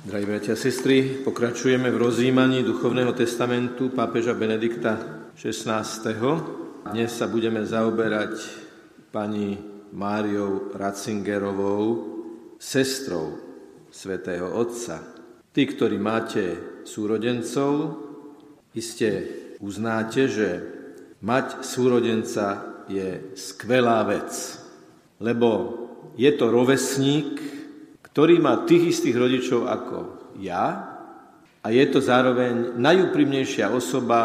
Drahí bratia a sestry, pokračujeme v rozjímaní Duchovného testamentu pápeža Benedikta XVI. Dnes sa budeme zaoberať pani Máriou Ratzingerovou, sestrou svätého Otca. Tí, ktorí máte súrodencov, iste uznáte, že mať súrodenca je skvelá vec, lebo je to rovesník, ktorý má tých istých rodičov ako ja a je to zároveň najúprimnejšia osoba,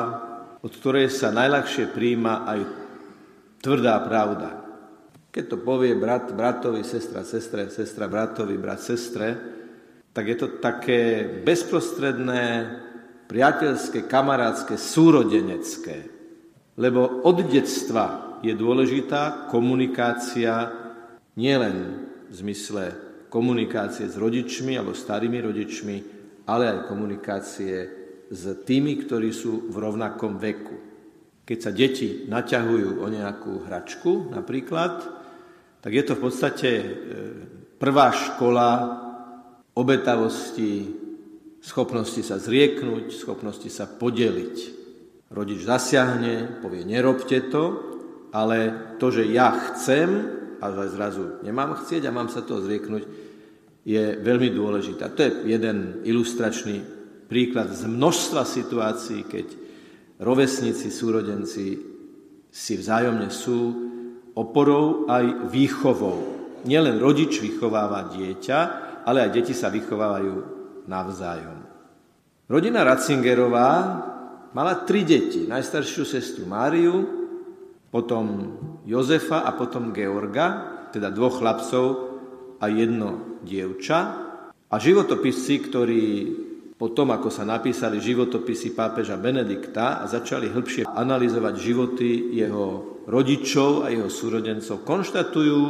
od ktorej sa najľahšie prijíma aj tvrdá pravda. Keď to povie brat bratovi, sestra sestre, sestra bratovi, brat sestre, tak je to také bezprostredné, priateľské, kamarátske, súrodenecké. Lebo od detstva je dôležitá komunikácia, nielen v zmysle komunikácie s rodičmi alebo starými rodičmi, ale aj komunikácie s tými, ktorí sú v rovnakom veku. Keď sa deti naťahujú o nejakú hračku napríklad, tak je to v podstate prvá škola obetavosti, schopnosti sa zrieknúť, schopnosti sa podeliť. Rodič zasiahne, povie, nerobte to, ale to, že ja chcem, a zrazu nemám chcieť a mám sa toho zrieknúť, je veľmi dôležité. To je jeden ilustračný príklad z množstva situácií, keď rovesníci, súrodenci si vzájomne sú oporou aj výchovou. Nielen rodič vychováva dieťa, ale aj deti sa vychovávajú navzájom. Rodina Ratzingerová mala 3 deti, najstaršiu sestru Máriu, potom Jozefa a potom Georga, teda 2 chlapcov a 1 dievča. A životopisci, ktorí potom, ako sa napísali životopisy pápeža Benedikta a začali hĺbšie analyzovať životy jeho rodičov a jeho súrodencov, konštatujú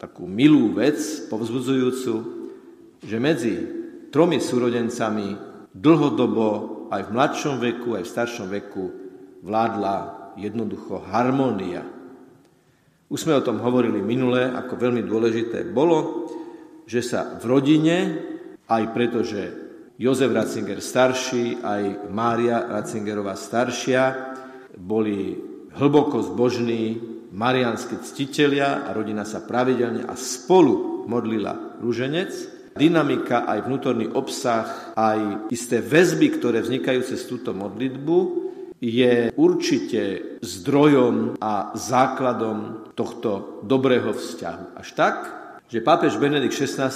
takú milú vec, povzbudzujúcu, že medzi 3 súrodencami dlhodobo aj v mladšom veku, aj v staršom veku vládla jednoducho harmónia. Už sme o tom hovorili minule, ako veľmi dôležité bolo, že sa v rodine, aj pretože Jozef Ratzinger starší, aj Mária Ratzingerová staršia, boli hlboko zbožní mariánski ctitelia a rodina sa pravidelne a spolu modlila ruženec. Dynamika, aj vnútorný obsah, aj isté väzby, ktoré vznikajú cez túto modlitbu, je určite zdrojom a základom tohto dobrého vzťahu. Až tak, že pápež Benedikt XVI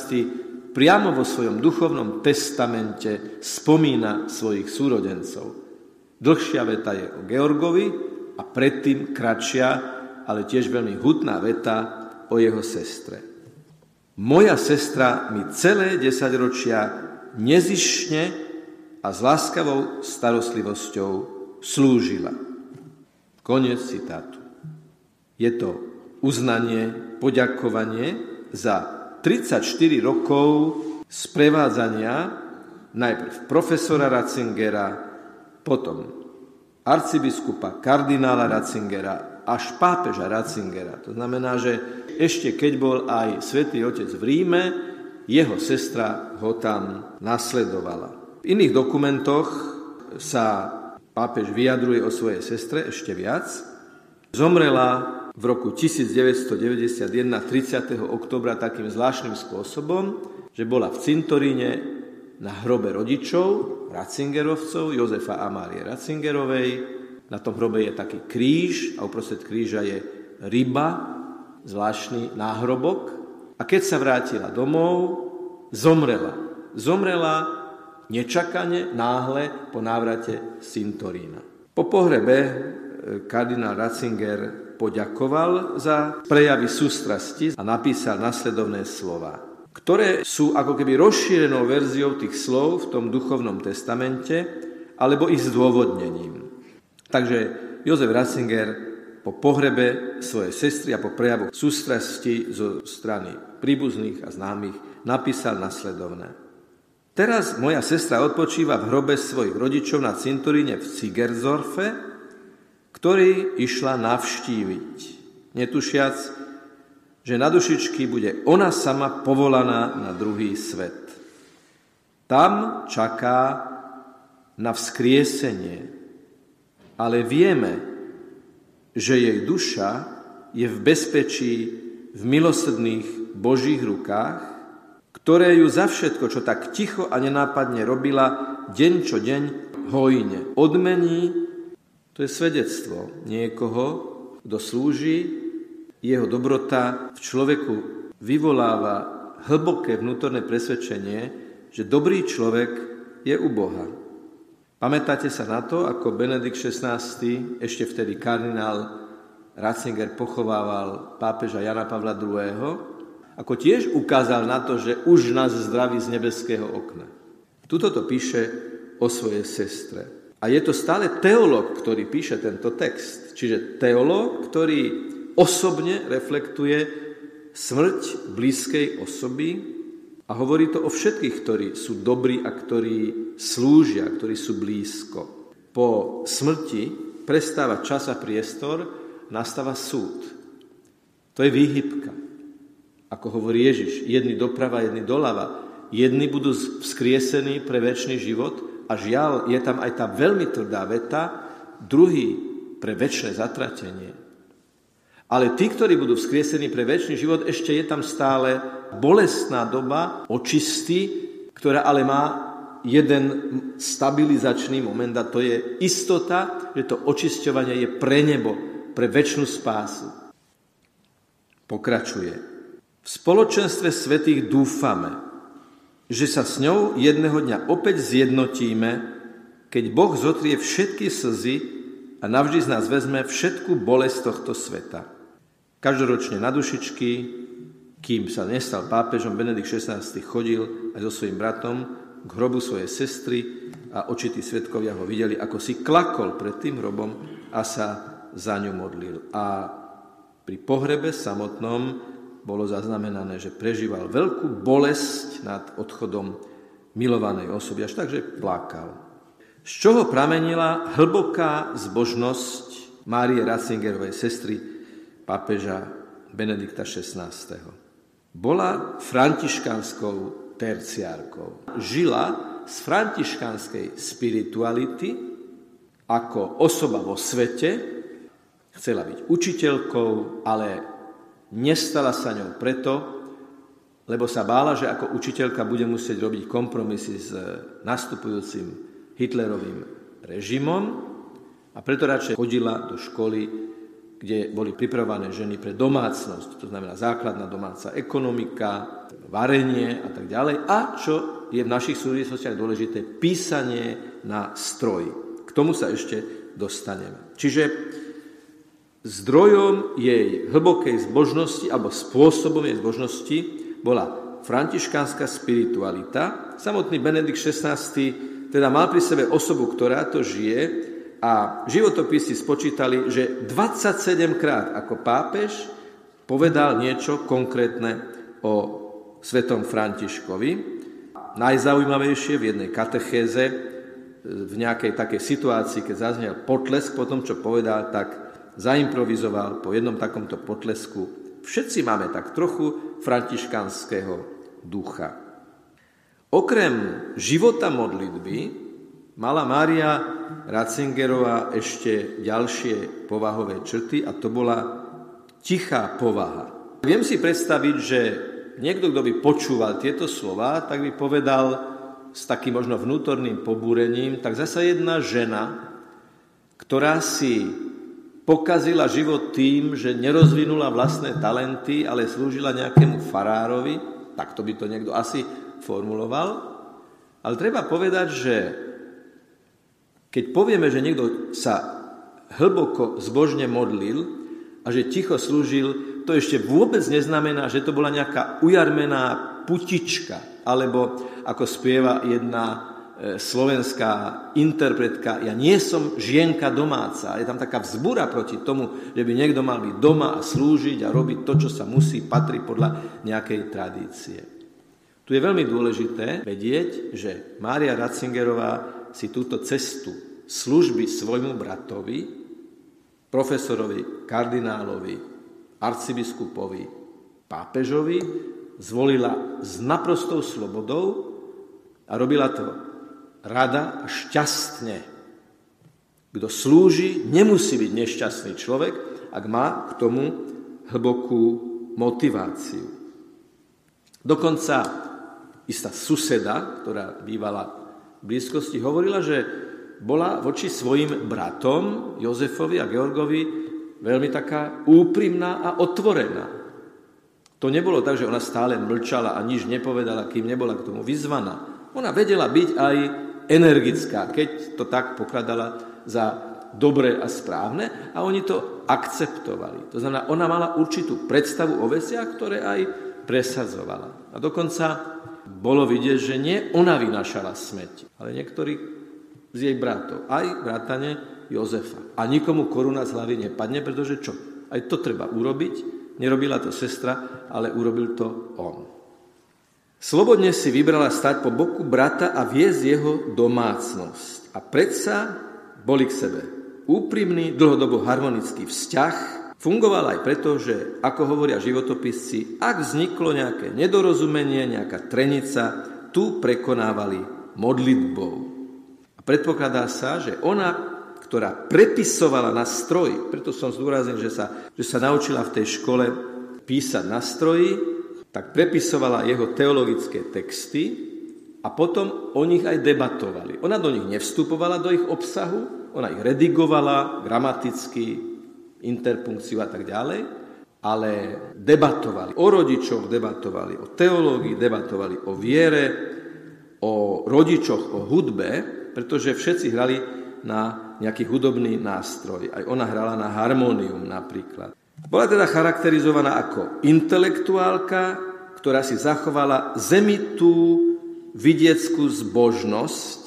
priamo vo svojom duchovnom testamente spomína svojich súrodencov. Dlhšia veta je o Georgovi a predtým kratšia, ale tiež veľmi hutná veta o jeho sestre. Moja sestra mi celé 10 ročia nezišne a s láskavou starostlivosťou slúžila. Koniec citátu. Je to uznanie, poďakovanie za 34 rokov sprevádzania najprv profesora Ratzingera, potom arcibiskupa, kardinála Ratzingera až pápeža Ratzingera. To znamená, že ešte keď bol aj svätý Otec v Ríme, jeho sestra ho tam nasledovala. V iných dokumentoch sa pápež vyjadruje o svojej sestre ešte viac. Zomrela v roku 1991 30. oktobra takým zvláštnym spôsobom, že bola v cintoríne na hrobe rodičov, Ratzingerovcov, Jozefa a Márie Ratzingerovej. Na tom hrobe je taký kríž a uprostred kríža je ryba, zvláštny náhrobok. A keď sa vrátila domov, zomrela. Zomrela nečakane, náhle po návrate z cintorína. Po pohrebe kardinál Ratzinger poďakoval za prejavy sústrasti a napísal nasledovné slova, ktoré sú ako keby rozšírenou verziou tých slov v tom duchovnom testamente alebo ich zdôvodnením. Takže Jozef Ratzinger po pohrebe svojej sestry a po prejavoch sústrasti zo strany príbuzných a známych napísal nasledovné. Teraz moja sestra odpočíva v hrobe svojich rodičov na cintoríne v Cigertzorfe, ktorý išla navštíviť, netušiac, že na dušičky bude ona sama povolaná na druhý svet. Tam čaká na vzkriesenie, ale vieme, že jej duša je v bezpečí v milosrdných Božích rukách, ktoré ju za všetko, čo tak ticho a nenápadne robila, deň čo deň hojne odmení. To je svedectvo niekoho, kto slúži, jeho dobrota v človeku vyvoláva hlboké vnútorné presvedčenie, že dobrý človek je u Boha. Pamätáte sa na to, ako Benedikt XVI, ešte vtedy kardinál Ratzinger, pochovával pápeža Jána Pavla II., ako tiež ukázal na to, že už nás zdraví z nebeského okna. Tuto to píše o svojej sestre. A je to stále teológ, ktorý píše tento text. Čiže teológ, ktorý osobne reflektuje smrť blízkej osoby a hovorí to o všetkých, ktorí sú dobrí a ktorí slúžia, ktorí sú blízko. Po smrti prestáva čas a priestor, nastáva súd. To je výhybka. Ako hovorí Ježiš, jedni doprava, jedni doľava. Jedni budú vzkriesení pre večný život a žiaľ, je tam aj tá veľmi tvrdá veta, druhý pre večné zatratenie. Ale tí, ktorí budú vzkriesení pre večný život, ešte je tam stále bolestná doba očisty, ktorá ale má jeden stabilizačný moment a to je istota, že to očisťovanie je pre nebo, pre večnú spásu. Pokračuje. V spoločenstve svätých dúfame, že sa s ňou jedného dňa opäť zjednotíme, keď Boh zotrie všetky slzy a navždy z nás vezme všetku bolesť tohto sveta. Každoročne na dušičky, kým sa nestal pápežom, Benedikt XVI chodil aj so svojím bratom k hrobu svojej sestry a očití svedkovia ho videli, ako si klakol pred tým hrobom a sa za ňu modlil. A pri pohrebe samotnom bolo zaznamenané, že prežíval veľkú bolesť nad odchodom milovanej osoby, až tak, že plakal. Z čoho pramenila hlboká zbožnosť Márie Ratzingerovej, sestry pápeža Benedikta XVI. Bola františkánskou terciárkou. Žila z františkánskej spirituality ako osoba vo svete. Chcela byť učiteľkou, ale nestala sa ňou preto, lebo sa bála, že ako učiteľka bude musieť robiť kompromisy s nastupujúcim Hitlerovým režimom a preto radšej chodila do školy, kde boli pripravované ženy pre domácnosť, to znamená základná domáca ekonomika, varenie a tak ďalej, a čo je v našich súvislostiach dôležité, písanie na stroj. K tomu sa ešte dostaneme. Čiže zdrojom jej hlbokej zbožnosti alebo spôsobom jej zbožnosti bola františkánska spiritualita. Samotný Benedikt XVI teda mal pri sebe osobu, ktorá to žije a životopisy spočítali, že 27 krát ako pápež povedal niečo konkrétne o svetom Františkovi. Najzaujímavejšie v jednej katechéze, v nejakej takej situácii, keď zaznel potlesk po tom, čo povedal, tak zaimprovizoval po jednom takomto potlesku. Všetci máme tak trochu františkánskeho ducha. Okrem života modlitby mala Mária Ratzingerová ešte ďalšie povahové črty a to bola tichá povaha. Viem si predstaviť, že niekto, kto by počúval tieto slova, tak by povedal s takým možno vnútorným pobúrením, tak zasa jedna žena, ktorá si pokazila život tým, že nerozvinula vlastné talenty, ale slúžila nejakému farárovi, takto by to niekto asi formuloval. Ale treba povedať, že keď povieme, že niekto sa hlboko zbožne modlil a že ticho slúžil, to ešte vôbec neznamená, že to bola nejaká ujarmená putička, alebo ako spieva jedna slovenská interpretka, ja nie som žienka domáca. Je tam taká vzbúra proti tomu, že by niekto mal byť doma a slúžiť a robiť to, čo sa musí, patrí podľa nejakej tradície. Tu je veľmi dôležité vedieť, že Mária Ratzingerová si túto cestu služby svojmu bratovi, profesorovi, kardinálovi, arcibiskupovi, pápežovi, zvolila s naprostou slobodou a A robila to rada a šťastne. Kto slúži, nemusí byť nešťastný človek, ak má k tomu hlbokú motiváciu. Dokonca istá suseda, ktorá bývala v blízkosti, hovorila, že bola voči svojim bratom Jozefovi a Georgovi veľmi taká úprimná a otvorená. To nebolo tak, že ona stále mlčala a nič nepovedala, kým nebola k tomu vyzvaná. Ona vedela byť aj energická, keď to tak pokladala za dobré a správne, a oni to akceptovali. To znamená, ona mala určitú predstavu o veciach, ktoré aj presadzovala. A dokonca bolo vidieť, že nie ona vynášala smäť, ale niektorí z jej bratov, aj vrátane Jozefa. A nikomu koruna z hlavy nepadne, pretože čo? Aj to treba urobiť. Nerobila to sestra, ale urobil to on. Slobodne si vybrala stať po boku brata a viesť jeho domácnosť. A predsa boli k sebe úprimný, dlhodobo harmonický vzťah. Fungoval aj preto, že, ako hovoria životopisci, ak vzniklo nejaké nedorozumenie, nejaká trenica, tu prekonávali modlitbou. A predpokladá sa, že ona, ktorá prepisovala na stroji, preto som zdôraznil, že sa naučila v tej škole písať na stroji, tak prepisovala jeho teologické texty a potom o nich aj debatovali. Ona do nich nevstupovala, do ich obsahu, ona ich redigovala gramaticky, interpunkciu a tak ďalej, ale debatovali o rodičoch, debatovali o teológii, debatovali o viere, o rodičoch, o hudbe, pretože všetci hrali na nejaký hudobný nástroj. Aj ona hrala na harmónium napríklad. Bola teda charakterizovaná ako intelektuálka, ktorá si zachovala zemitú vidieckú zbožnosť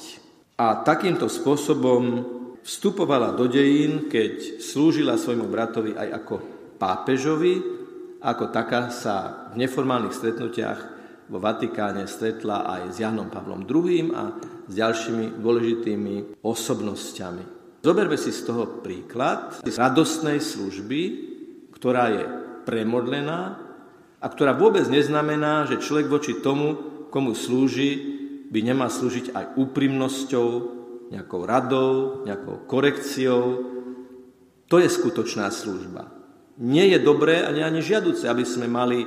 a takýmto spôsobom vstupovala do dejín, keď slúžila svojmu bratovi aj ako pápežovi. Ako taká sa v neformálnych stretnutiach vo Vatikáne stretla aj s Jánom Pavlom II. A s ďalšími dôležitými osobnostiami. Zoberme si z toho príklad z radostnej služby, ktorá je premodlená a ktorá vôbec neznamená, že človek voči tomu, komu slúži, by nemal slúžiť aj úprimnosťou, nejakou radou, nejakou korekciou. To je skutočná služba. Nie je dobré ani žiaduce, aby sme mali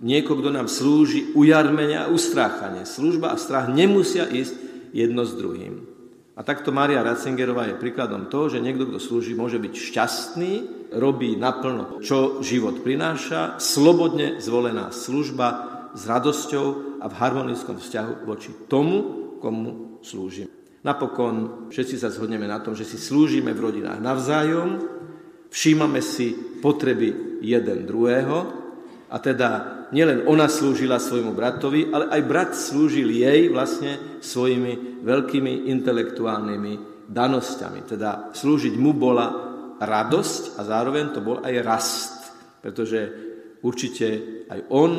niekoho, kto nám slúži, ujarmenia a ustráchanie. Služba a strach nemusia ísť jedno s druhým. A takto Mária Ratzingerová je príkladom toho, že niekto, kto slúži, môže byť šťastný, robí naplno, čo život prináša, slobodne zvolená služba s radosťou a v harmonickom vzťahu voči tomu, komu slúžime. Napokon všetci sa zhodneme na tom, že si slúžime v rodinách navzájom, všímame si potreby jeden druhého. A teda nielen ona slúžila svojmu bratovi, ale aj brat slúžil jej vlastne svojimi veľkými intelektuálnymi danosťami. Teda slúžiť mu bola radosť a zároveň to bol aj rast, pretože určite aj on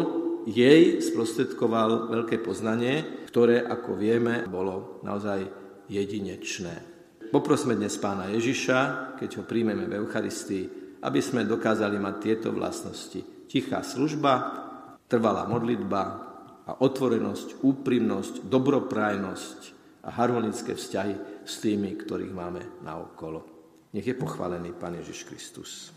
jej sprostredkoval veľké poznanie, ktoré, ako vieme, bolo naozaj jedinečné. Poprosme dnes Pána Ježiša, keď ho príjmeme v Eucharistii, aby sme dokázali mať tieto vlastnosti. Tichá služba, trvalá modlitba a otvorenosť, úprimnosť, dobroprajnosť a harmonické vzťahy s tými, ktorých máme naokolo. Nech je pochválený Pán Ježiš Kristus.